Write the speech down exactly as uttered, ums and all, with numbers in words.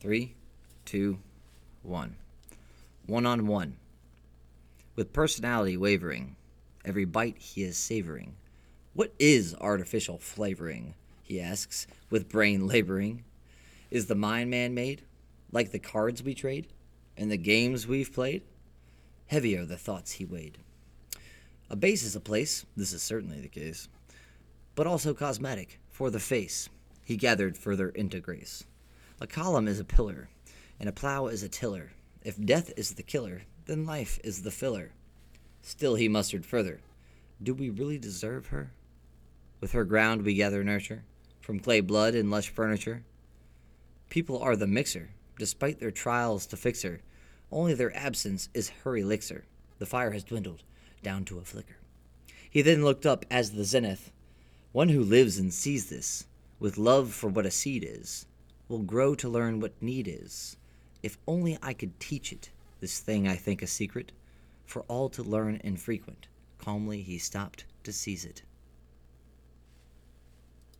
Three, two, one. One-on-one. With personality wavering, every bite he is savoring. What is artificial flavoring? He asks, with brain laboring. Is the mind man-made, like the cards we trade, and the games we've played? Heavy are the thoughts he weighed. A base is a place, this is certainly the case, but also cosmetic, for the face, he gathered further into grace. A column is a pillar, and a plow is a tiller. If death is the killer, then life is the filler. Still he mustered further. Do we really deserve her? With her ground we gather nurture, from clay blood and lush furniture. People are the mixer, despite their trials to fix her. Only their absence is her elixir. The fire has dwindled down to a flicker. He then looked up as the zenith. One who lives and sees this, with love for what a seed is, will grow to learn what need is. If only I could teach it, this thing I think a secret, for all to learn and frequent. Calmly he stopped to seize it.